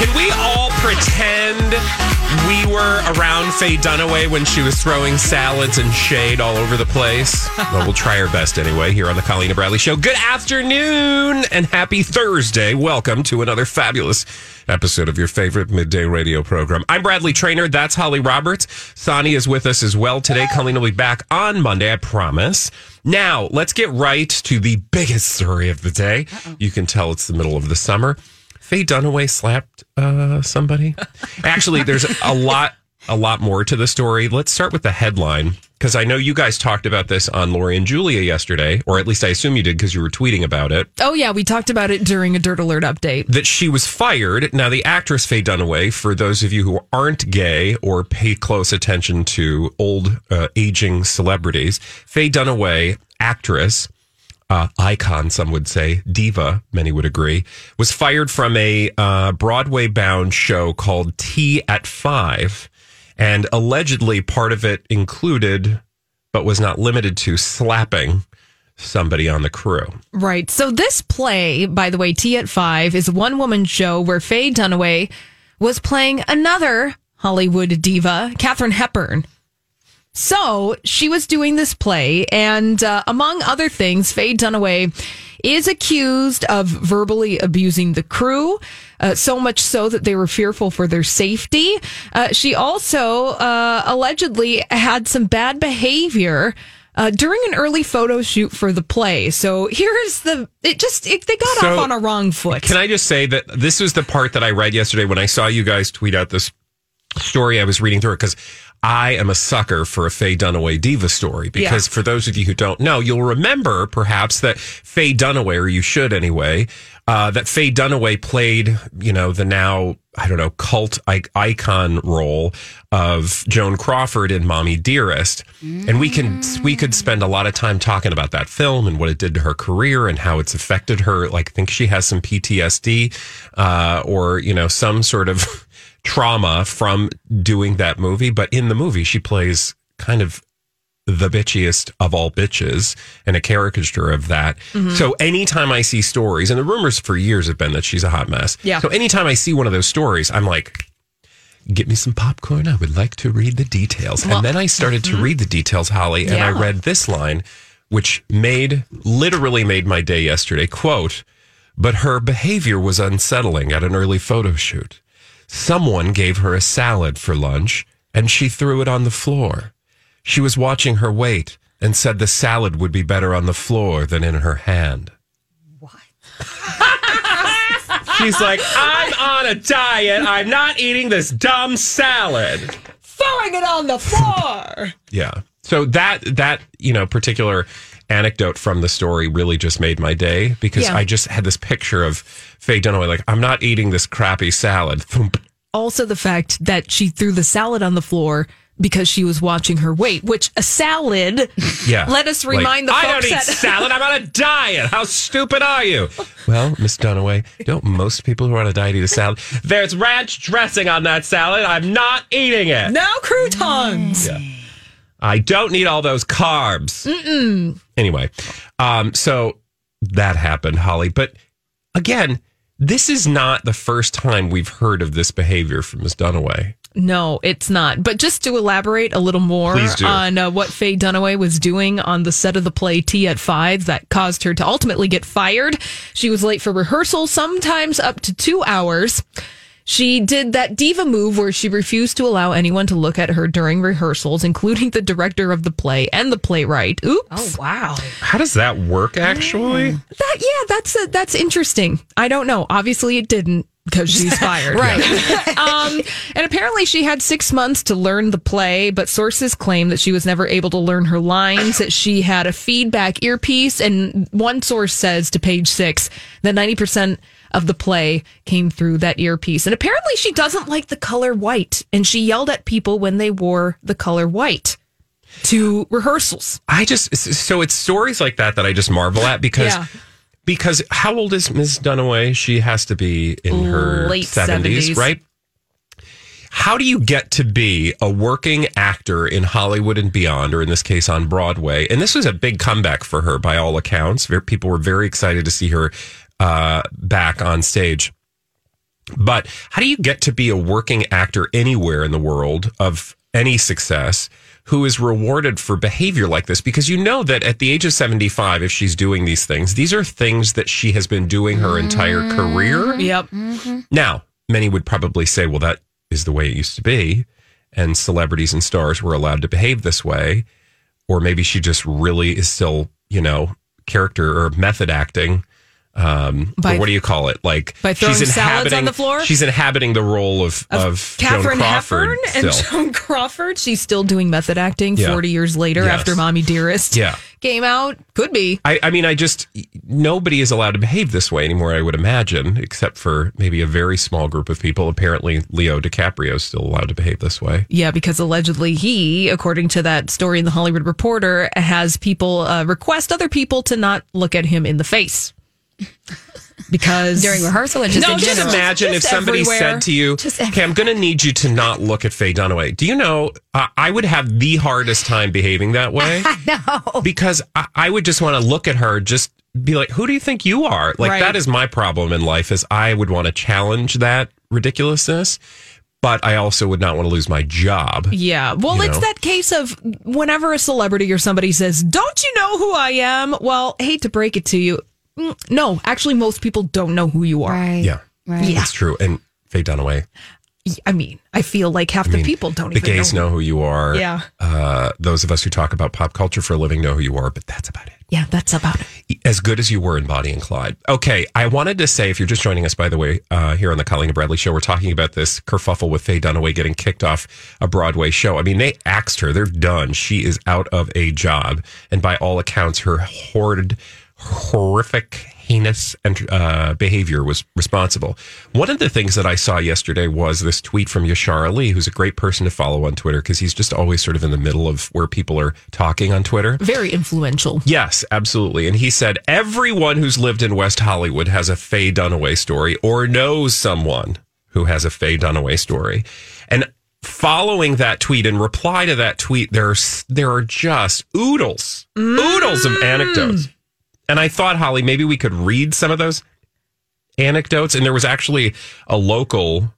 Can we all pretend we were around Faye Dunaway when she was throwing salads and shade all over the place? Well, we'll try our best anyway here on the Colleen and Bradley Show. Good afternoon and happy Thursday. Welcome to another fabulous episode of your favorite midday radio program. I'm Bradley Trainer. That's Holly Roberts. Thani is with us as well today. Colleen will be back on Monday, I promise. Now, let's get right to the biggest story of the day. You can tell it's the middle of the summer. Faye Dunaway slapped somebody. Actually, there's a lot more to the story. Let's start with the headline, because I know you guys talked about this on Lori and Julia yesterday, or at least I assume you did because you were tweeting about it. Oh, yeah. We talked about it during a Dirt Alert update. That she was fired. Now, the actress Faye Dunaway, for those of you who aren't gay or pay close attention to old, aging celebrities, Faye Dunaway, actress... icon, some would say, diva, many would agree, was fired from a Broadway-bound show called Tea at Five, and allegedly part of it included, but was not limited to, slapping somebody on the crew. Right. So this play, by the way, Tea at Five, is a one-woman show where Faye Dunaway was playing another Hollywood diva, Catherine Hepburn. So she was doing this play, and among other things, Faye Dunaway is accused of verbally abusing the crew, so much so that they were fearful for their safety. She also allegedly had some bad behavior during an early photo shoot for the play. So here's the, they got off on a wrong foot. Can I just say that this was the part that I read yesterday when I saw you guys tweet out this story? I was reading through it because I am a sucker for a Faye Dunaway diva story, because for those of you who don't know, you'll remember perhaps that Faye Dunaway, or you should anyway, that Faye Dunaway played, you know, the now, I don't know, cult icon role of Joan Crawford in Mommy Dearest. And we could spend a lot of time talking about that film and what it did to her career and how it's affected her. Like, I think she has some PTSD, or, you know, some sort of trauma from doing that movie. But in the movie, she plays kind of the bitchiest of all bitches and a caricature of that. So anytime I see stories, and the rumors for years have been that she's a hot mess. So anytime I see one of those stories, I'm like, get me some popcorn. I would like to read the details. Well, and then I started to read the details, Holly, and I read this line, which literally made my day yesterday. Quote, "But her behavior was unsettling at an early photo shoot. Someone gave her a salad for lunch, and she threw it on the floor. She was watching her weight and said the salad would be better on the floor than in her hand." What? She's like, "I'm on a diet. I'm not eating this dumb salad. Throwing it on the floor." Yeah. So that, you know, particular anecdote from the story really just made my day, because I just had this picture of Faye Dunaway like, "I'm not eating this crappy salad." Also the fact that she threw the salad on the floor because she was watching her weight, which a salad, let us remind like, the folks I don't eat salad, I'm on a diet. How stupid are you? Well, Miss Dunaway, don't most people who are on a diet eat a salad? There's ranch dressing on that salad. I'm not eating it. No croutons. Yeah. I don't need all those carbs. Anyway, so that happened, Holly. But again, this is not the first time we've heard of this behavior from Ms. Dunaway. No, it's not. But just to elaborate a little more on what Faye Dunaway was doing on the set of the play Tea at Five that caused her to ultimately get fired. She was late for rehearsal, sometimes up to 2 hours. She did that diva move where she refused to allow anyone to look at her during rehearsals, including the director of the play and the playwright. Oops. Oh, wow. How does that work, actually? That's interesting. I don't know. Obviously, it didn't, because she's fired. And apparently she had 6 months to learn the play, but sources claim that she was never able to learn her lines, that she had a feedback earpiece, and one source says to Page Six that 90% of the play came through that earpiece. And apparently she doesn't like the color white, and she yelled at people when they wore the color white to rehearsals. So it's stories like that that I just marvel at because... Yeah. Because how old is Ms. Dunaway? She has to be in her late 70s, right? How do you get to be a working actor in Hollywood and beyond, or in this case on Broadway? And this was a big comeback for her by all accounts. People were very excited to see her back on stage. But how do you get to be a working actor anywhere in the world of any success who is rewarded for behavior like this? Because you know that at the age of 75, if she's doing these things, these are things that she has been doing her entire career. Yep. Mm-hmm. Now, many would probably say, well, that is the way it used to be, and celebrities and stars were allowed to behave this way. Or maybe she just really is still, you know, character or method acting. Or what do you call it? Like, by throwing salads on the floor? She's inhabiting the role of Catherine Hepburn and Joan Crawford. She's still doing method acting 40 years later after Mommy Dearest came out. Could be. I mean, nobody is allowed to behave this way anymore, I would imagine, except for maybe a very small group of people. Apparently, Leo DiCaprio is still allowed to behave this way. Yeah, because allegedly he, according to that story in The Hollywood Reporter, has people request other people to not look at him in the face. Because during rehearsal, and just imagine if somebody said to you, "Okay, I'm going to need you to not look at Faye Dunaway." Do you know I would have the hardest time behaving that way? No, because I would just want to look at her, just be like, "Who do you think you are?" Like that is my problem in life. Is I would want to challenge that ridiculousness. But I also would not want to lose my job. Yeah. Well, it's that case of whenever a celebrity or somebody says, "Don't you know who I am?" Well, hate to break it to you. No, actually, most people don't know who you are. Right. Yeah. Right. Yeah. It's true. And Faye Dunaway. I mean, I feel like half the people don't even know. The gays know who you are. Yeah. Those of us who talk about pop culture for a living know who you are, but that's about it. Yeah, that's about it. As good as you were in Bonnie and Clyde. Okay, I wanted to say, if you're just joining us, by the way, here on the Colleen and Bradley Show, we're talking about this kerfuffle with Faye Dunaway getting kicked off a Broadway show. I mean, they axed her. They're done. She is out of a job. And by all accounts, her horrific, heinous behavior was responsible. One of the things that I saw yesterday was this tweet from Yashar Ali, who's a great person to follow on Twitter because he's just always sort of in the middle of where people are talking on Twitter. Very influential. Yes, absolutely. And he said, everyone who's lived in West Hollywood has a Faye Dunaway story or knows someone who has a Faye Dunaway story. And following that tweet, in reply to that tweet, there are just oodles of anecdotes. And I thought, Holly, maybe we could read some of those anecdotes. And there was actually a local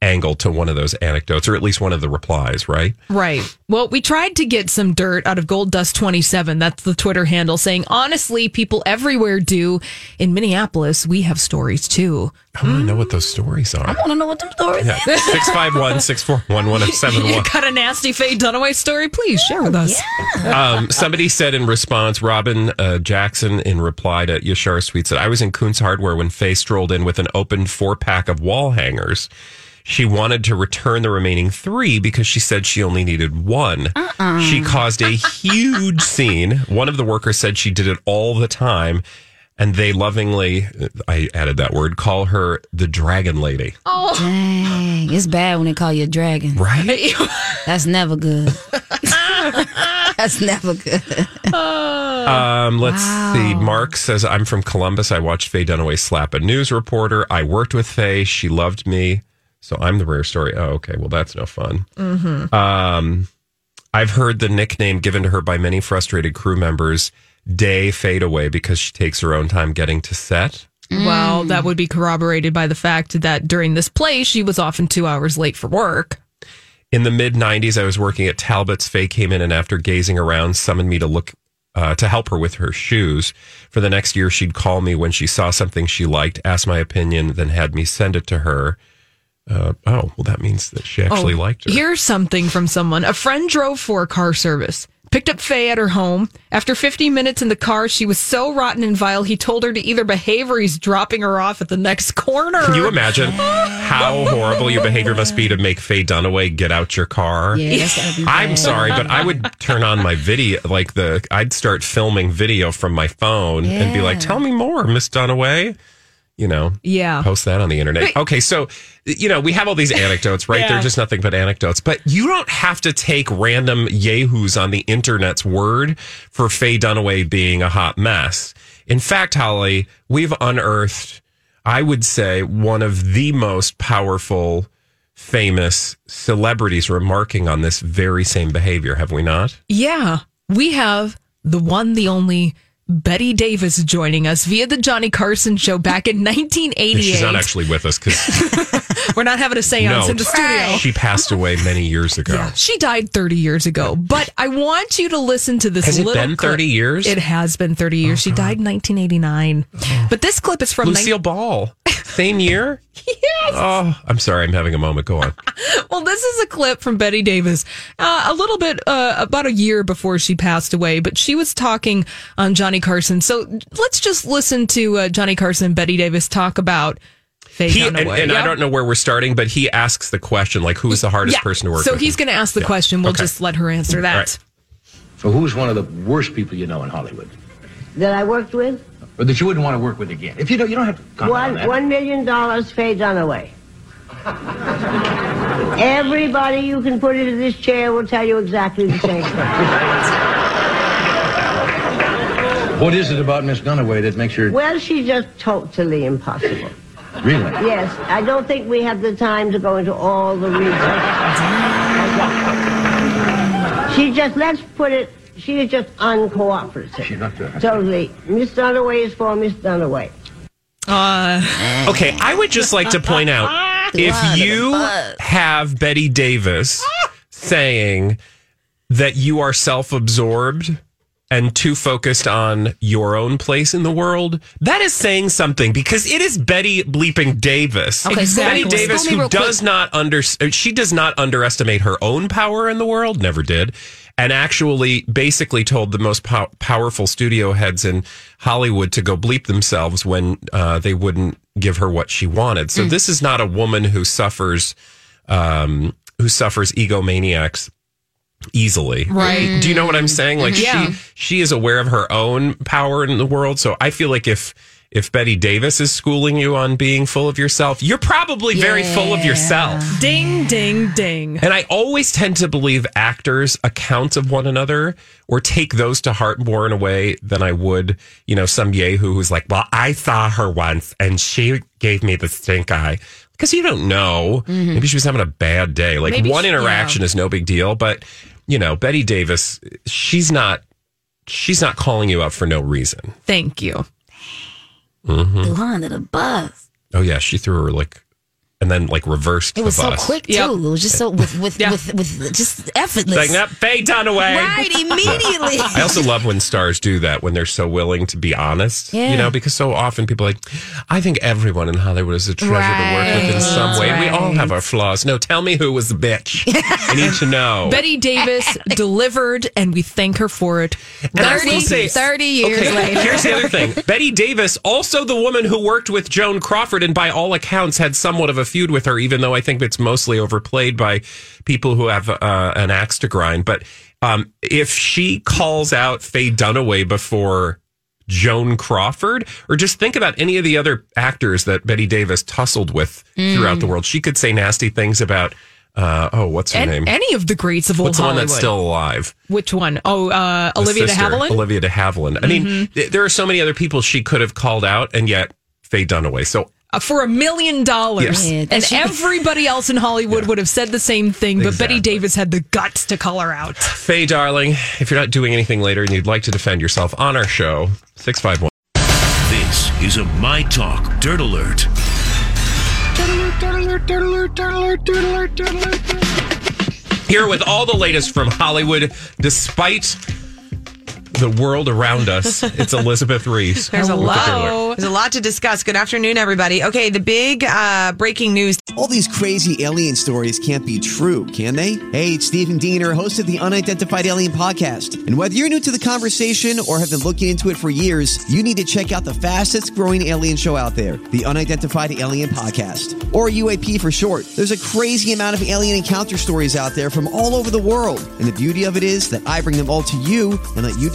angle to one of those anecdotes, or at least one of the replies, right? Right. Well, we tried to get some dirt out of Gold Dust 27. That's the Twitter handle, saying, honestly, people everywhere do. In Minneapolis, we have stories, too. I want to know what those stories are. I want to know what those stories are. 651-641-1071. You got a nasty Faye Dunaway story? Please share with us. Yeah. Somebody said in response, Robin Jackson, in reply to Yashar's tweet, said, I was in Kuhn's Hardware when Faye strolled in with an open 4-pack of wall hangers. She wanted to return the remaining 3 because she said she only needed 1. She caused a huge scene. One of the workers said she did it all the time. And they lovingly, I added that word, call her the Dragon Lady. Oh, dang. It's bad when they call you a dragon. Right? That's never good. That's never good. Let's see. Mark says, I'm from Columbus. I watched Faye Dunaway slap a news reporter. I worked with Faye. She loved me. So I'm the rare story. Oh, okay. Well, that's no fun. Mm-hmm. I've heard the nickname given to her by many frustrated crew members, Day Fade Away, because she takes her own time getting to set. Well, that would be corroborated by the fact that during this play, she was often 2 hours late for work. In the mid-90s, I was working at Talbot's. Faye came in and, after gazing around, summoned me to look to help her with her shoes. For the next year, she'd call me when she saw something she liked, asked my opinion, then had me send it to her. Well, that means that she actually liked her. Here's something from someone. A friend drove 4 car service. Picked up Faye at her home. After 50 minutes in the car, she was so rotten and vile, he told her to either behave or he's dropping her off at the next corner. Can you imagine how horrible your behavior must be to make Faye Dunaway get out your car? Yes, that'd be bad. I'm sorry, but I would turn on my video, I'd start filming video from my phone and be like, tell me more, Miss Dunaway. you know, post that on the internet. Okay, so, you know, we have all these anecdotes, right? Yeah. They're just nothing but anecdotes. But you don't have to take random yahoos on the internet's word for Faye Dunaway being a hot mess. In fact, Holly, we've unearthed, I would say, one of the most powerful, famous celebrities remarking on this very same behavior, have we not? Yeah, we have the one, the only Bette Davis joining us via the Johnny Carson show back in 1988. She's not actually with us because we're not having a seance in the studio. She passed away many years ago. Yeah, she died 30 years ago. But I want you to listen to this little clip. Has it been 30 years? It has been 30 years. She died in 1989. Oh. But this clip is from... Lucille Ball. Same year? Yes. Oh, I'm sorry. I'm having a moment. Go on. Well, this is a clip from Bette Davis a little bit about a year before she passed away, but she was talking on Johnny Carson. So let's just listen to Johnny Carson and Bette Davis talk about Faye Dunaway. And I don't know where we're starting, but he asks the question, like, who's the hardest person to work with? So he's going to ask the question. We'll just let her answer that. Right. So who's one of the worst people you know in Hollywood? That I worked with? Or that you wouldn't want to work with again. If you don't, you don't have to comment on that. $1 million, Faye Dunaway. Everybody you can put into this chair will tell you exactly the same thing. What is it about Miss Dunaway that makes her... Well, she's just totally impossible. Really? Yes. I don't think we have the time to go into all the reasons. She just, let's put it... She is just uncooperative. She's not good. Totally. Miss Dunaway is for Miss Dunaway. Okay, I would just like to point out, if you have Bette Davis saying that you are self-absorbed and too focused on your own place in the world, that is saying something, because it is Bette bleeping Davis. Okay, exactly. Bette Davis, who does not she does not underestimate her own power in the world, never did. And actually basically told the most powerful studio heads in Hollywood to go bleep themselves when they wouldn't give her what she wanted. So this is not a woman who suffers egomaniacs easily. Right. Do you know what I'm saying? Like she is aware of her own power in the world. So I feel like if Bette Davis is schooling you on being full of yourself, you're probably very full of yourself. Ding, ding, ding. And I always tend to believe actors' accounts of one another, or take those to heart more in a way than I would, you know, some yahoo who's like, well, I saw her once and she gave me the stink eye. Because you don't know. Mm-hmm. Maybe she was having a bad day. Like, maybe one interaction is no big deal. But, you know, Bette Davis, she's not calling you out for no reason. Thank you. Mm-hmm. Blonde at a bus. Oh yeah, she threw her and then reversed the bus. It was so quick too. Yep. It was just so with just effortless. Like that Faye Dunaway. Right, immediately. I also love when stars do that, when they're so willing to be honest. Yeah. You know, because so often people are like, I think everyone in Hollywood is a treasure to work with in some way. Right. We all have our flaws. No, tell me who was the bitch. I need to know. Bette Davis delivered, and we thank her for it. 30 years later. Here's the other thing. Bette Davis, also the woman who worked with Joan Crawford and by all accounts had somewhat of a feud with her, even though I think it's mostly overplayed by people who have an axe to grind. But if she calls out Faye Dunaway before Joan Crawford, or just think about any of the other actors that Bette Davis tussled with throughout the world, she could say nasty things about, what's her name? Any of the greats of old Hollywood. What's the one that's still alive? Which one? Olivia de Havilland? Olivia de Havilland. I mean, there are so many other people she could have called out, and yet Faye Dunaway. So for $1 million. Yes. And everybody else in Hollywood would have said the same thing, but Bette Davis had the guts to call her out. Faye, darling, if you're not doing anything later and you'd like to defend yourself on our show, 651. This is a My Talk Dirt Alert. Here with all the latest from Hollywood, despite the world around us. It's Elizabeth Reese. There's a lot to discuss. Good afternoon, everybody. Okay, the big breaking news. All these crazy alien stories can't be true, can they? Hey, it's Stephen Diener, host of the Unidentified Alien Podcast. And whether you're new to the conversation or have been looking into it for years, you need to check out the fastest growing alien show out there, the Unidentified Alien Podcast, or UAP for short. There's a crazy amount of alien encounter stories out there from all over the world. And the beauty of it is that I bring them all to you and let you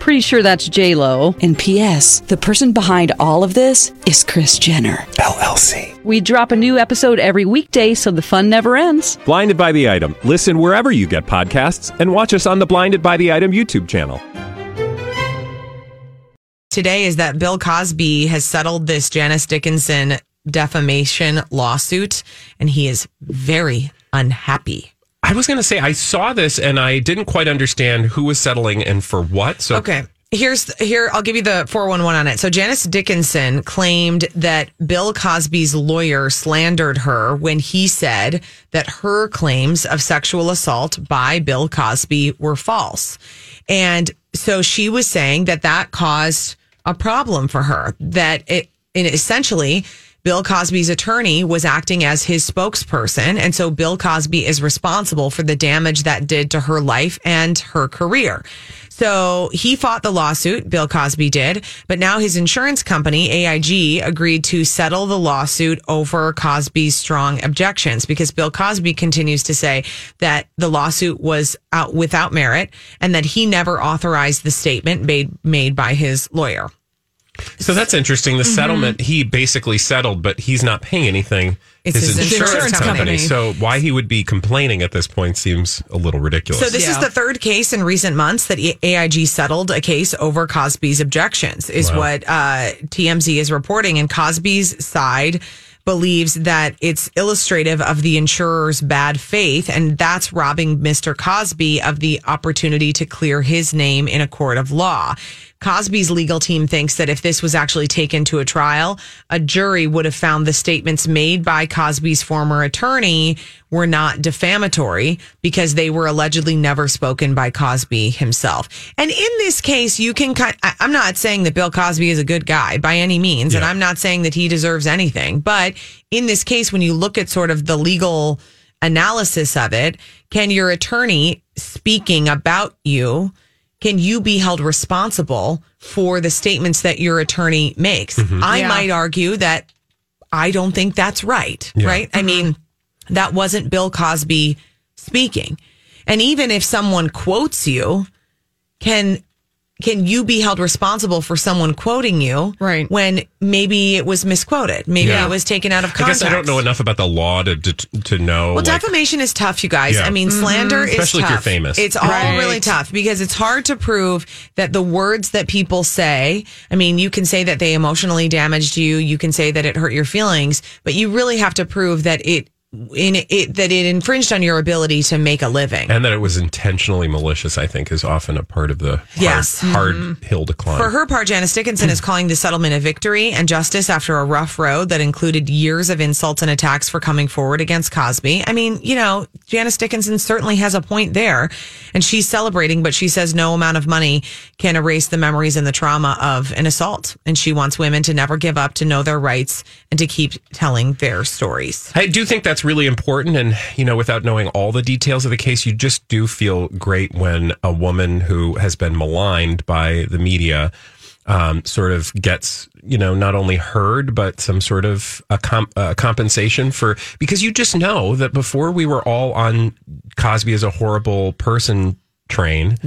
Pretty sure that's J-Lo. And P.S., the person behind all of this is Kris Jenner, LLC. We drop a new episode every weekday so the fun never ends. Blinded by the Item. Listen wherever you get podcasts and watch us on the Blinded by the Item YouTube channel. Today is that Bill Cosby has settled this Janice Dickinson defamation lawsuit, and he is very unhappy. I was going to say, I saw this and I didn't quite understand who was settling and for what. So okay, here I'll give you the 411 on it. So Janice Dickinson claimed that Bill Cosby's lawyer slandered her when he said that her claims of sexual assault by Bill Cosby were false. And so she was saying that that caused a problem for her, that it and essentially Bill Cosby's attorney was acting as his spokesperson, and so Bill Cosby is responsible for the damage that did to her life and her career. So he fought the lawsuit, Bill Cosby did, but now his insurance company, AIG, agreed to settle the lawsuit over Cosby's strong objections, because Bill Cosby continues to say that the lawsuit was out without merit and that he never authorized the statement made by his lawyer. So that's interesting. The settlement, he basically settled, but he's not paying anything. It's his insurance company. So why he would be complaining at this point seems a little ridiculous. So this is the third case in recent months that AIG settled a case over Cosby's objections, is what TMZ is reporting. And Cosby's side believes that it's illustrative of the insurer's bad faith, and that's robbing Mr. Cosby of the opportunity to clear his name in a court of law. Cosby's legal team thinks that if this was actually taken to a trial, a jury would have found the statements made by Cosby's former attorney were not defamatory because they were allegedly never spoken by Cosby himself. And in this case, you can kind of, I'm not saying that Bill Cosby is a good guy by any means, and I'm not saying that he deserves anything. But in this case, when you look at sort of the legal analysis of it, can your attorney speaking about you, can you be held responsible for the statements that your attorney makes? I might argue that I don't think that's right, right? I mean, that wasn't Bill Cosby speaking. And even if someone quotes you, can you be held responsible for someone quoting you when maybe it was misquoted? Maybe it was taken out of context. I guess I don't know enough about the law to know. Well, like, defamation is tough, you guys. I mean, slander is especially tough. Especially if you're famous. It's all really tough because it's hard to prove that the words that people say, I mean, you can say that they emotionally damaged you. You can say that it hurt your feelings, but you really have to prove that it infringed on your ability to make a living, and that it was intentionally malicious. I think is often a part of the hard hill to climb. For her part, Janice Dickinson is calling the settlement a victory and justice after a rough road that included years of insults and attacks for coming forward against Cosby. I mean, you know, Janice Dickinson certainly has a point there, and she's celebrating, but she says no amount of money can erase the memories and the trauma of an assault, and she wants women to never give up, to know their rights, and to keep telling their stories. I do think that's really important, and you know, without knowing all the details of the case, you just do feel great when a woman who has been maligned by the media sort of gets, you know, not only heard but some sort of a compensation for, because you just know that before we were all on Cosby as a horrible person train,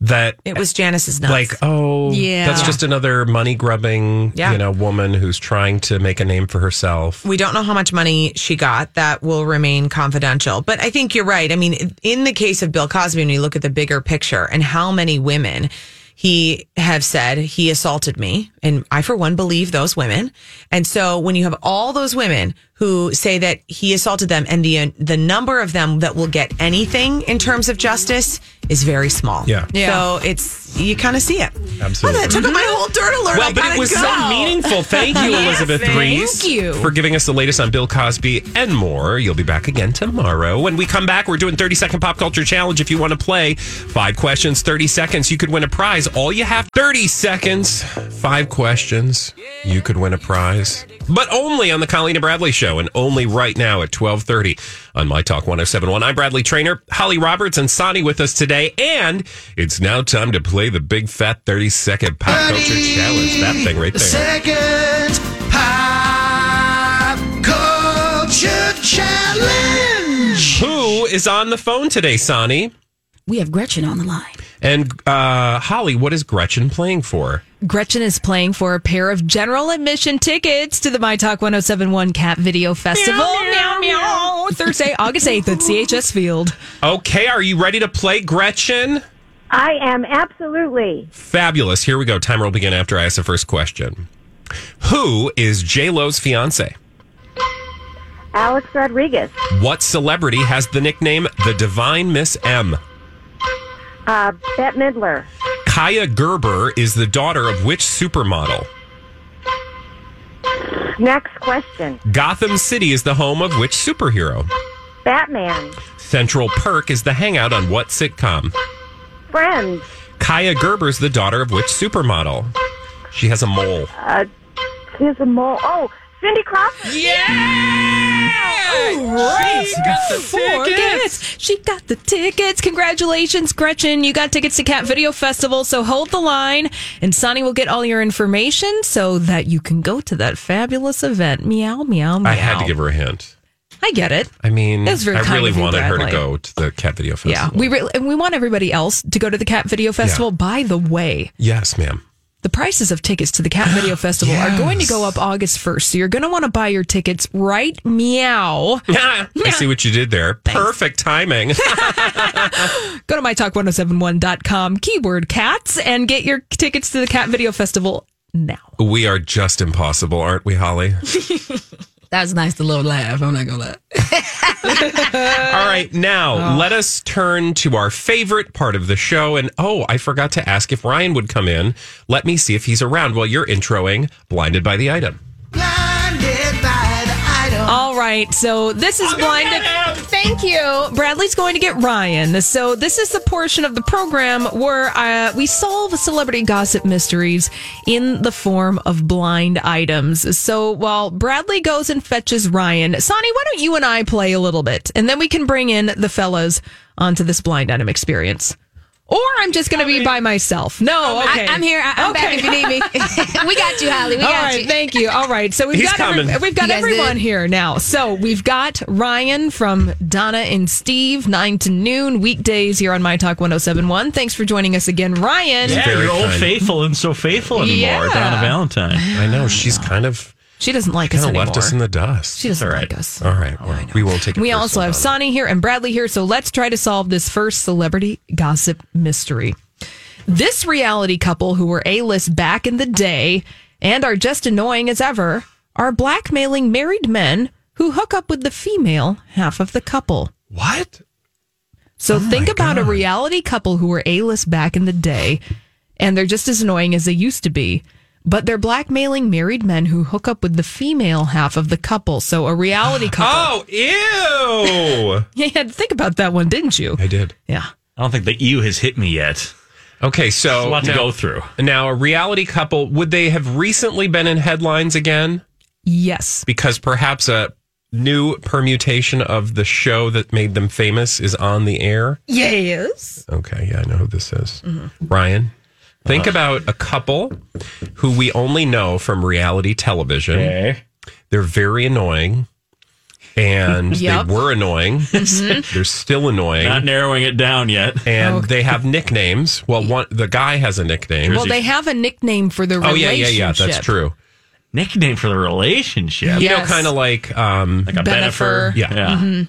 that it was Janice's nuts. Like, that's just another money grubbing, you know, woman who's trying to make a name for herself. We don't know how much money she got. That will remain confidential. But I think you're right. I mean, in the case of Bill Cosby, when you look at the bigger picture and how many women he have said he assaulted me, and I for one believe those women. And so when you have all those women who say that he assaulted them, and the number of them that will get anything in terms of justice is very small. So it's you kind of see it. Absolutely. Oh, that took up my whole dirt alert. Well, but it was so meaningful. Thank you, Elizabeth Reese. Thank you. For giving us the latest on Bill Cosby and more. You'll be back again tomorrow. When we come back, we're doing 30-second pop culture challenge. If you want to play 5 questions, 30 seconds, you could win a prize. All you have, 30 seconds, 5 questions, you could win a prize. But only on the Colleen and Bradley Show and only right now at 12:30 on MyTalk 107.1. I'm Bradley Trainer, Holly Roberts and Sonny with us today. And it's now time to play the big fat 30-second pop culture challenge. That thing right there. Second pop culture challenge. Who is on the phone today, Sonny? We have Gretchen on the line. And Holly, what is Gretchen playing for? Gretchen is playing for a pair of general admission tickets to the MyTalk 107.1 Cat Video Festival. Meow, meow, meow. Thursday, August 8th at CHS Field. Okay, are you ready to play, Gretchen? I am, absolutely. Fabulous. Here we go. Timer will begin after I ask the first question. Who is J-Lo's fiancé? Alex Rodriguez. What celebrity has the nickname The Divine Miss M? Bette Midler. Kaya Gerber is the daughter of which supermodel? Next question. Gotham City is the home of which superhero? Batman. Central Perk is the hangout on what sitcom? Friends. Kaya Gerber is the daughter of which supermodel? She has a mole. She has a mole. Oh, Cindy Crawford. Yeah! All right. She's got the tickets. She got the tickets. Congratulations, Gretchen. You got tickets to Cat Video Festival, so hold the line, and Sonny will get all your information so that you can go to that fabulous event. Meow, meow, meow. I had to give her a hint. I get it. I mean, it was very I really wanted her to go to the Cat Video Festival. Yeah, we want everybody else to go to the Cat Video Festival, by the way. Yes, ma'am. The prices of tickets to the Cat Video Festival are going to go up August 1st, so you're going to want to buy your tickets right meow. Yeah. I see what you did there. Thanks. Perfect timing. Go to mytalk1071.com, keyword cats, and get your tickets to the Cat Video Festival now. We are just impossible, aren't we, Holly? That was nice, the little laugh. I'm not going to laugh. All right, now let us turn to our favorite part of the show. And, I forgot to ask if Ryan would come in. Let me see if he's around while you're introing Blinded by the Item. Blinded by the Item. All right, so this is Blinded. Thank you. Bradley's going to get Ryan. So this is the portion of the program where we solve celebrity gossip mysteries in the form of blind items. So while Bradley goes and fetches Ryan, Sonny, why don't you and I play a little bit? And then we can bring in the fellas onto this blind item experience. Or I'm just going to be by myself. No, okay. I'm here. I'm back if you need me. We got you, Holly. We got you. All right, thank you. All right, so we've got everyone here now. So we've got Ryan from Donna and Steve, 9 to noon, weekdays here on MyTalk 107.1. Thanks for joining us again, Ryan. Yeah, you're old faithful and so faithful anymore, Donna Valentine. I know, she's kind of... She doesn't like us anymore. She left us in the dust. She doesn't like us. All right. Well, we won't take it. We also have Sonny here and Bradley here. So let's try to solve this first celebrity gossip mystery. This reality couple who were A-list back in the day and are just annoying as ever are blackmailing married men who hook up with the female half of the couple. What? So think about a reality couple who were A-list back in the day and they're just as annoying as they used to be. But they're blackmailing married men who hook up with the female half of the couple. So a reality couple. Oh, ew. You had to think about that one, didn't you? I did. Yeah. I don't think the ew has hit me yet. Okay, so... a lot to go through. Now, a reality couple, would they have recently been in headlines again? Yes. Because perhaps a new permutation of the show that made them famous is on the air? Yes. Okay, yeah, I know who this is. Mm-hmm. Ryan? Think about a couple who we only know from reality television. Okay. They're very annoying, and they were annoying. They're still annoying. Not narrowing it down yet. And they have nicknames. Well, the guy has a nickname. Well, they have a nickname for the relationship. Yeah, that's true. Nickname for the relationship? Yes. You know, kind of like a Bennifer. Yeah. Mm-hmm.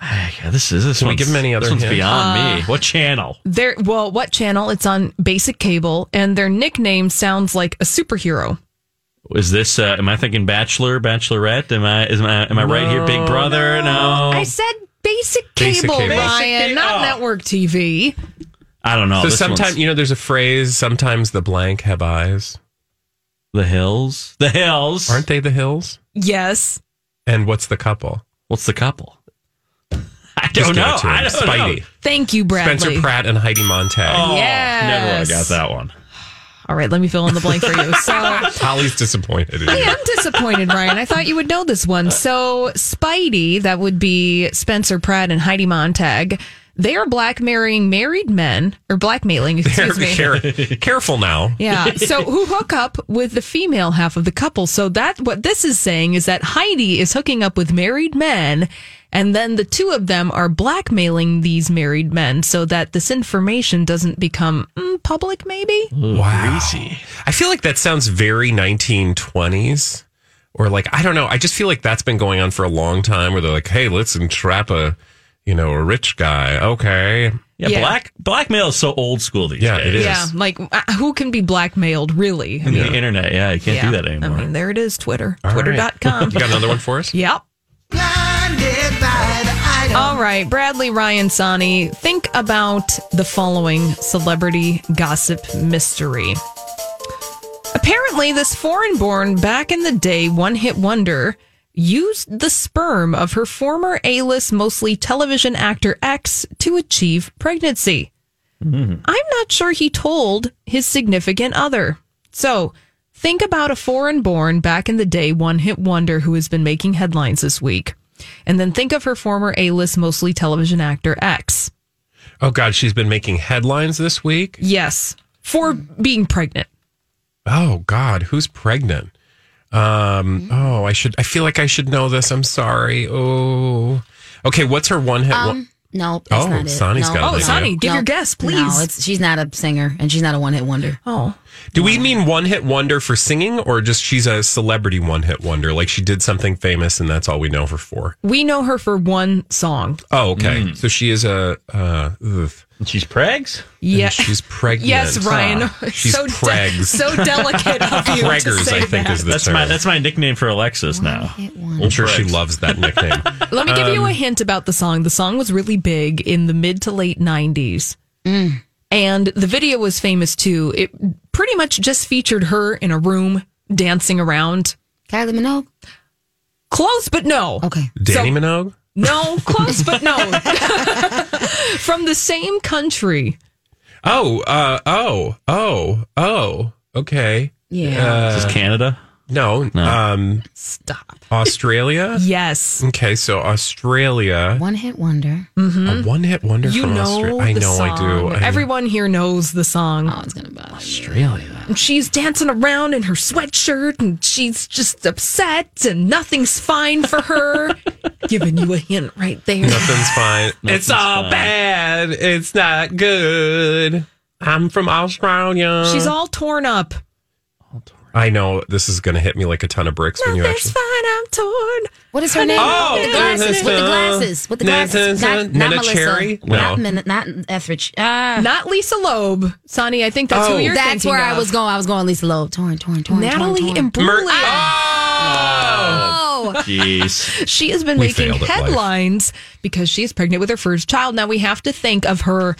Yeah, this Can we give him any other hints? Beyond me. What channel? What channel? It's on basic cable, and their nickname sounds like a superhero. Is this? Am I thinking Bachelor, Bachelorette? Am I right here? Big Brother? No. I said basic cable, Ryan, not network TV. I don't know. So sometimes, you know, there's a phrase, sometimes the blank have eyes. The Hills? The Hills. Aren't they the Hills? Yes. And what's the couple? What's the couple? I don't know. I don't know. Thank you, Bradley. Spencer Pratt and Heidi Montag. Oh, yes. Never would have got that one. All right, let me fill in the blank for you. So, Holly's disappointed. I am disappointed, Ryan. I thought you would know this one. So, Spidey, that would be Spencer Pratt and Heidi Montag. They are blackmailing married men, or blackmailing, excuse me. Careful now. Yeah. So, who hook up with the female half of the couple. So, that what this is saying is that Heidi is hooking up with married men, and then the two of them are blackmailing these married men so that this information doesn't become public, maybe? Wow. Crazy. I feel like that sounds very 1920s. Or like, I don't know. I just feel like that's been going on for a long time where they're like, hey, let's entrap a rich guy. Okay. Yeah, yeah. Blackmail is so old school these days. Yeah, it is. Yeah, like, who can be blackmailed, really? I mean, the internet, you can't do that anymore. I mean, there it is, Twitter. All Twitter.com. Right. You got another one for us? Yep. Blinded by the Item. All right, Bradley, Ryan, Sonny, think about the following celebrity gossip mystery. Apparently, this foreign-born, back-in-the-day one-hit wonder used the sperm of her former A-list, mostly television actor ex, to achieve pregnancy. Mm-hmm. I'm not sure he told his significant other. So, think about a foreign-born, back-in-the-day one-hit wonder who has been making headlines this week. And then think of her former A-list, mostly television actor, X. Oh, God, she's been making headlines this week? Yes, for being pregnant. Oh, God, who's pregnant? I feel like I should know this. I'm sorry. Oh. Okay, what's her one-hit No, that's not it. Sonny's got it. Oh, Sonny, give your guess, please. No, she's not a singer, and she's not a one-hit wonder. Oh. Do we mean one-hit wonder for singing, or just she's a celebrity one-hit wonder? Like, she did something famous, and that's all we know her for? We know her for one song. Oh, okay. Mm. So she is she's pregs? Yeah. She's pregnant. Yes, Ryan. She's pregs. So delicate of you. Preggers, to say I think, that. Is the term. That's my nickname for Alexis now. I'm sure she loves that nickname. Let me give you a hint about the song. The song was really big in the mid to late 90s. Mm. And the video was famous too. It pretty much just featured her in a room dancing around. Kylie Minogue? Close, but no. Okay. Danny Minogue? No, close, but no. From the same country. Okay. Yeah. Is this Canada? No. Stop. Australia? Yes. Okay, so Australia. One-hit wonder. Mm-hmm. A one-hit wonder you from Australia. I know song. I do. Everyone here knows the song. Oh, it's going to bother Australia. And she's dancing around in her sweatshirt, and she's just upset, and nothing's fine for her. Giving you a hint right there. Nothing's fine. It's all bad. It's not good. I'm from Australia. She's all torn up. I know this is going to hit me like a ton of bricks when you actually. Fine, I'm torn. What is her name? Oh, with the glasses. Not Melissa. Cherry? No. Not Etheridge. Not Lisa Loeb. Sonny, I think that's who you're thinking. That's where I was going. I was going Lisa Loeb. Torn. Natalie Imbruglia. Oh, jeez. She has been making headlines because she's pregnant with her first child. Now we have to think of her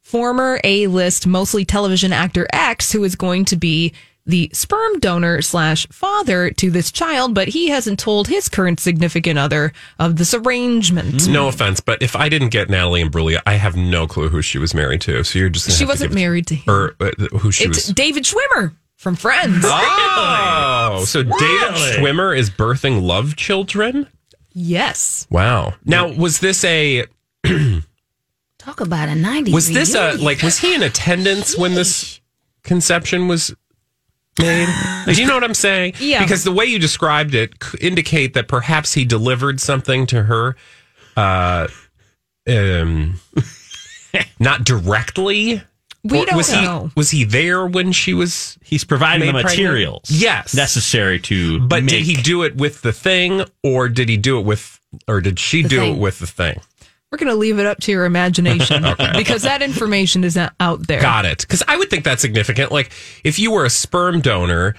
former A-list, mostly television actor X, who is going to be the sperm donor / father to this child, but he hasn't told his current significant other of this arrangement. No offense, but if I didn't get Natalie Imbruglia, I have no clue who she was married to. So you're just gonna she wasn't married to him. Or who she was? David Schwimmer from Friends. Oh, so really? David Schwimmer is birthing love children? Yes. Wow. Now, was this a? Talk about a 90s. Was this a was he in attendance when this conception was made? Do you know what I'm saying? Yeah. Because the way you described it indicate that perhaps he delivered something to her, not directly. We don't know. Was he there when she was? He's providing the materials, yes, necessary to. But did he do it with the thing, or did he do it with, or did she do it with the thing? We're going to leave it up to your imagination because that information is not out there. Got it. Because I would think that's significant. Like, if you were a sperm donor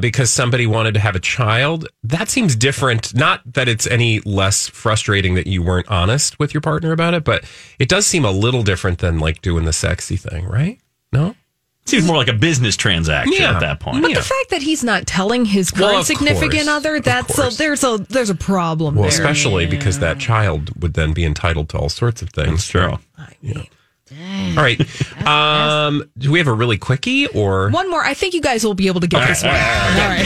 because somebody wanted to have a child. That seems different. Not that it's any less frustrating that you weren't honest with your partner about it, but it does seem a little different than like doing the sexy thing, right? No? Seems more like a business transaction at that point. But the fact that he's not telling his current significant other, that's there's a problem there. Especially because that child would then be entitled to all sorts of things. That's true. I mean, dang. All right. Do we have a really quickie or one more? I think you guys will be able to get this one. All right.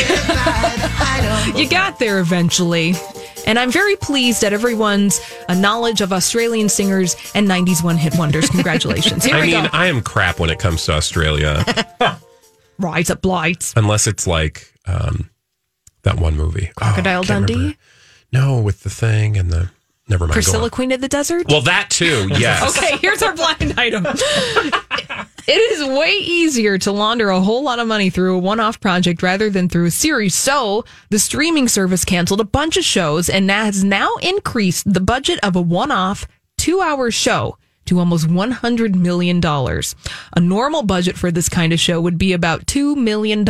You got there eventually. And I'm very pleased at everyone's knowledge of Australian singers and 90s one-hit wonders. Congratulations. Here we go. I am crap when it comes to Australia. Rise up lights. Unless it's like that one movie. Crocodile Dundee? Remember. No, with the thing and the... Never mind. Priscilla, Queen of the Desert? Well, that too, yes. Okay, here's our blind item. It is way easier to launder a whole lot of money through a one-off project rather than through a series. So the streaming service canceled a bunch of shows and has now increased the budget of a one-off two-hour show to almost $100 million. A normal budget for this kind of show would be about $2 million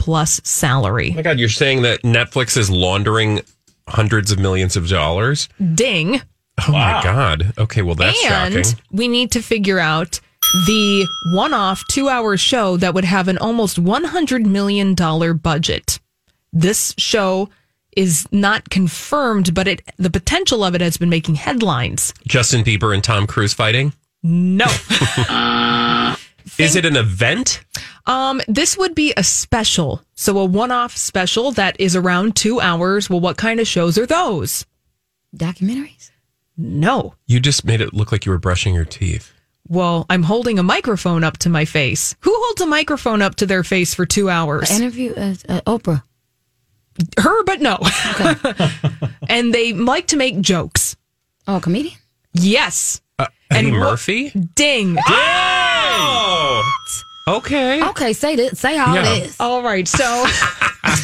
plus salary. Oh my God, you're saying that Netflix is laundering hundreds of millions of dollars? Ding. Oh, wow. My God. Okay, well, that's shocking. We need to figure out the one-off two-hour show that would have an almost $100 million budget. This show is not confirmed, but the potential of it has been making headlines. Justin Bieber and Tom Cruise fighting? No. Is it an event? This would be a special. So a one-off special that is around 2 hours. Well, what kind of shows are those? Documentaries? No. You just made it look like you were brushing your teeth. Well, I'm holding a microphone up to my face. Who holds a microphone up to their face for 2 hours? An interview with Oprah. Her, but no. Okay. And they like to make jokes. Oh, a comedian? Yes. Eddie Murphy? Ding. Oh! Okay. Okay, say all this. All right, so...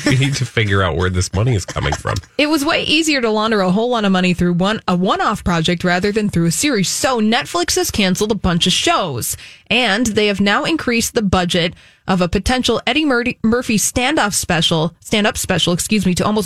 We need to figure out where this money is coming from. It was way easier to launder a whole lot of money through a one-off project rather than through a series. So Netflix has canceled a bunch of shows, and they have now increased the budget of a potential Eddie Murphy stand-up special, to almost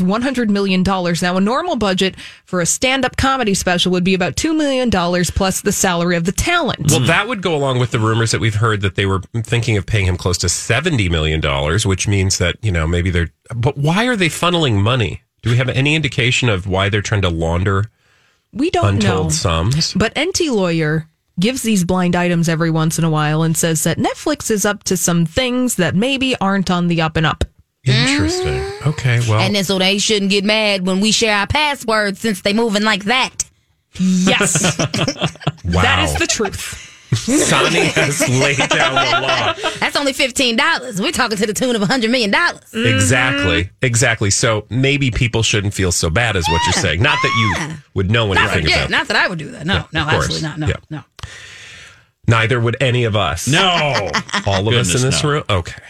$100 million. Now, a normal budget for a stand-up comedy special would be about $2 million plus the salary of the talent. Well, that would go along with the rumors that we've heard that they were thinking of paying him close to $70 million, which means that, you know, maybe they're... But why are they funneling money? Do we have any indication of why they're trying to launder untold sums? But NT Lawyer gives these blind items every once in a while and says that Netflix is up to some things that maybe aren't on the up and up. Interesting. Okay, well. And then so they shouldn't get mad when we share our passwords since they moving like that. Yes. Wow. That is the truth. Sonny has laid down the law. That's only $15. We're talking to the tune of $100 million. Mm-hmm. Exactly. So maybe people shouldn't feel so bad is what you're saying. Not that you would know anything about it. Not that I would do that. No, absolutely not. No. Neither would any of us. No. All of us in this room? Okay.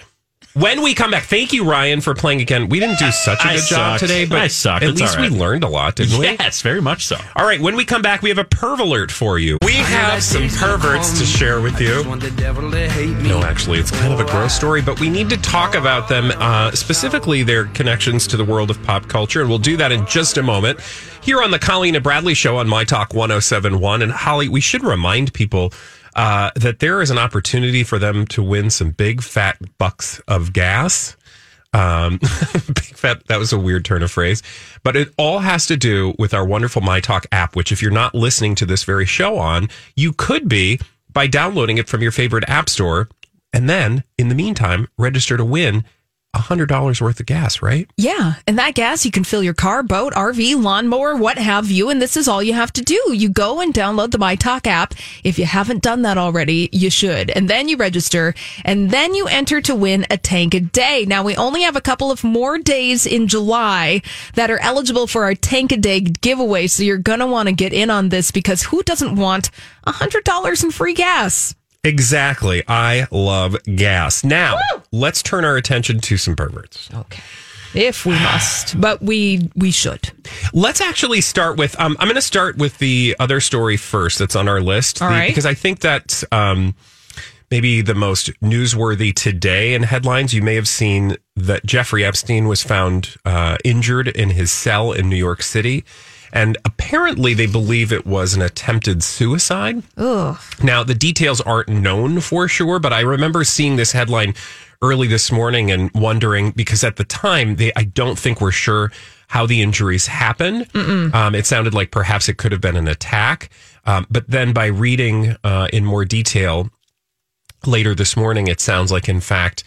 When we come back, thank you, Ryan, for playing again. We didn't do such a good job today, but at least we learned a lot, didn't we? Yes, very much so. All right, when we come back, we have a perv alert for you. We have some perverts to share with you. No, actually, it's kind of a gross story, but we need to talk about them, specifically their connections to the world of pop culture, and we'll do that in just a moment. Here on the Colleen and Bradley Show on MyTalk 107.1, and Holly, we should remind people... that there is an opportunity for them to win some big fat bucks of gas. Big fat, that was a weird turn of phrase. But it all has to do with our wonderful MyTalk app, which if you're not listening to this very show on, you could be by downloading it from your favorite app store. And then, in the meantime, register to win $100 worth of gas, right? Yeah. And that gas, you can fill your car, boat, RV, lawnmower, what have you. And this is all you have to do. You go and download the MyTalk app. If you haven't done that already, you should. And then you register. And then you enter to win a tank a day. Now, we only have a couple of more days in July that are eligible for our tank a day giveaway. So you're going to want to get in on this because who doesn't want $100 in free gas? Exactly. I love gas. Now, let's turn our attention to some perverts. Okay. If we must, but we should. Let's actually start with, I'm going to start with the other story first that's on our list. All right. Because I think that maybe the most newsworthy today in headlines, you may have seen that Jeffrey Epstein was found injured in his cell in New York City. And apparently they believe it was an attempted suicide. Ooh. Now, the details aren't known for sure, but I remember seeing this headline early this morning and wondering, because at the time, I don't think we're sure how the injuries happened. It sounded like perhaps it could have been an attack. But then by reading in more detail later this morning, it sounds like, in fact,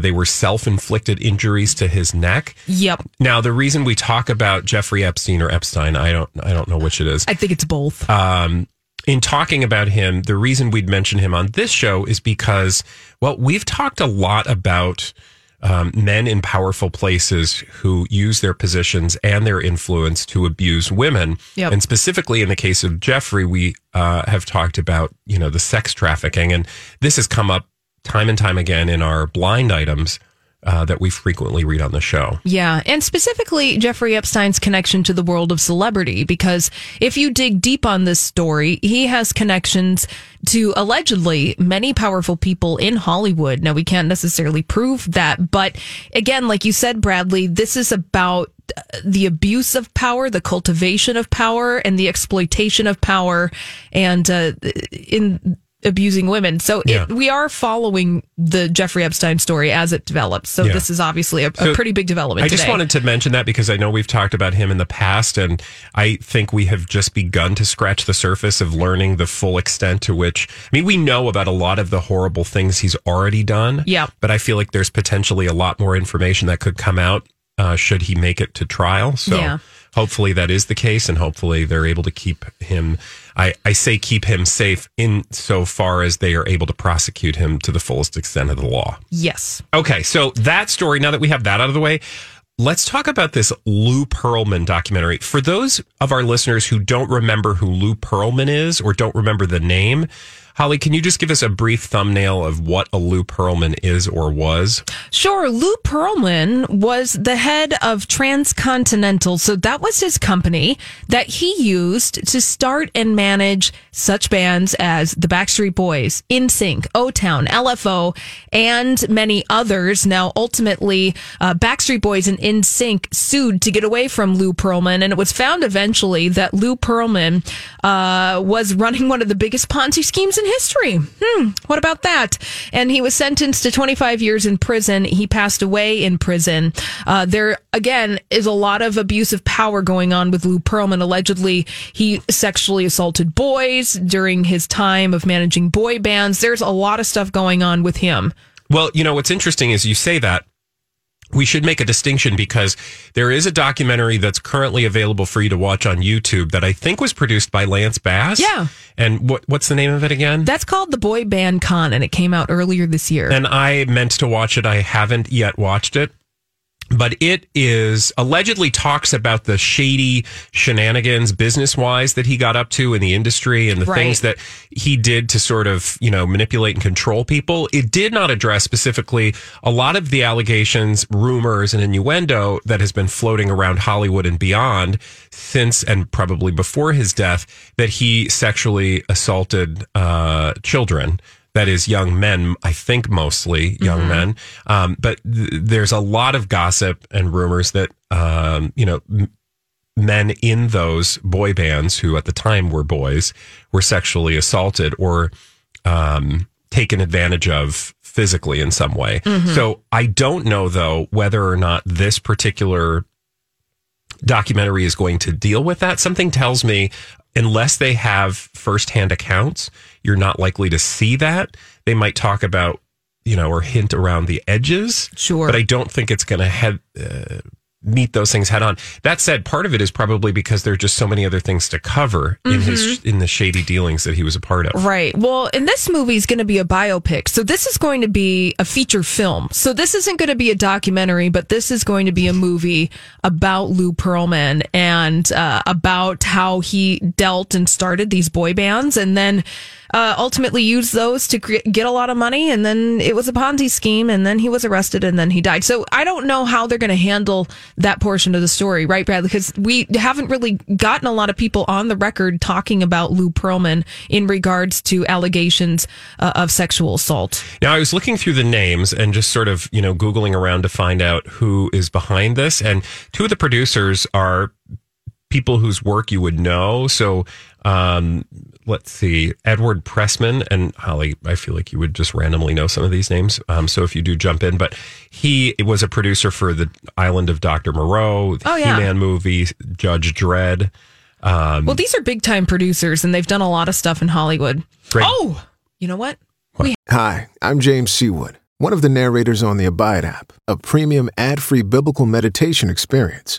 they were self-inflicted injuries to his neck. Yep. Now, the reason we talk about Jeffrey Epstein or Epstein, I don't know which it is. I think it's both. In talking about him, the reason we'd mention him on this show is because, well, we've talked a lot about men in powerful places who use their positions and their influence to abuse women. Yep. And specifically in the case of Jeffrey, we have talked about, you know, the sex trafficking. And this has come up time and time again in our blind items that we frequently read on the show. Yeah, and specifically Jeffrey Epstein's connection to the world of celebrity, because if you dig deep on this story, he has connections to allegedly many powerful people in Hollywood. Now, we can't necessarily prove that, but again, like you said, Bradley, this is about the abuse of power, the cultivation of power, and the exploitation of power, and in abusing women. So we are following the Jeffrey Epstein story as it develops. So this is obviously a pretty big development today. I just wanted to mention that because I know we've talked about him in the past, and I think we have just begun to scratch the surface of learning the full extent to which, I mean, we know about a lot of the horrible things he's already done. Yeah. But I feel like there's potentially a lot more information that could come out should he make it to trial. So hopefully that is the case, and hopefully they're able to keep him, I say keep him safe in so far as they are able to prosecute him to the fullest extent of the law. Yes. Okay, so that story, now that we have that out of the way, let's talk about this Lou Pearlman documentary. For those of our listeners who don't remember who Lou Pearlman is or don't remember the name, Holly, can you just give us a brief thumbnail of what a Lou Pearlman is or was? Sure. Lou Pearlman was the head of Transcontinental. So that was his company that he used to start and manage such bands as the Backstreet Boys, NSYNC, O-Town, LFO, and many others. Now, ultimately, Backstreet Boys and NSYNC sued to get away from Lou Pearlman. And it was found eventually that Lou Pearlman was running one of the biggest Ponzi schemes in history. What about that? And he was sentenced to 25 years in prison. He passed away in prison. There, again, is a lot of abuse of power going on with Lou Pearlman. Allegedly, he sexually assaulted boys during his time of managing boy bands. There's a lot of stuff going on with him. Well, you know, what's interesting is you say that. We should make a distinction, because there is a documentary that's currently available for you to watch on YouTube that I think was produced by Lance Bass. Yeah. And what's the name of it again? That's called The Boy Band Con, and it came out earlier this year. And I meant to watch it. I haven't yet watched it. But it is allegedly talks about the shady shenanigans business-wise that he got up to in the industry and the things that he did to sort of, you know, manipulate and control people. It did not address specifically a lot of the allegations, rumors, and innuendo that has been floating around Hollywood and beyond since and probably before his death that he sexually assaulted children. That is young men, I think mostly young men. But there's a lot of gossip and rumors that, you know, men in those boy bands who at the time were boys were sexually assaulted or taken advantage of physically in some way. So I don't know, though, whether or not this particular documentary is going to deal with that. Something tells me, unless they have firsthand accounts, you're not likely to see that. They might talk about, you know, or hint around the edges. Sure. But I don't think it's going to meet those things head on. That said, part of it is probably because there are just so many other things to cover in the shady dealings that he was a part of. Right. Well, and this movie is going to be a biopic. So this is going to be a feature film. So this isn't going to be a documentary, but this is going to be a movie about Lou Pearlman and about how he dealt and started these boy bands. And then ultimately used those to get a lot of money, and then it was a Ponzi scheme, and then he was arrested, and then he died. So I don't know how they're going to handle that portion of the story, right, Bradley? Because we haven't really gotten a lot of people on the record talking about Lou Pearlman in regards to allegations of sexual assault. Now, I was looking through the names and just sort of, you know, Googling around to find out who is behind this, and two of the producers are people whose work you would know. So let's see, Edward Pressman, and Holly, I feel like you would just randomly know some of these names. So if you do, jump in. But he was a producer for The Island of Dr. Moreau, the He-Man movie, Judge Dredd. Well, these are big time producers, and they've done a lot of stuff in Hollywood. Great. Oh, you know what? Hi, I'm James Seawood, one of the narrators on the Abide app, a premium ad-free biblical meditation experience.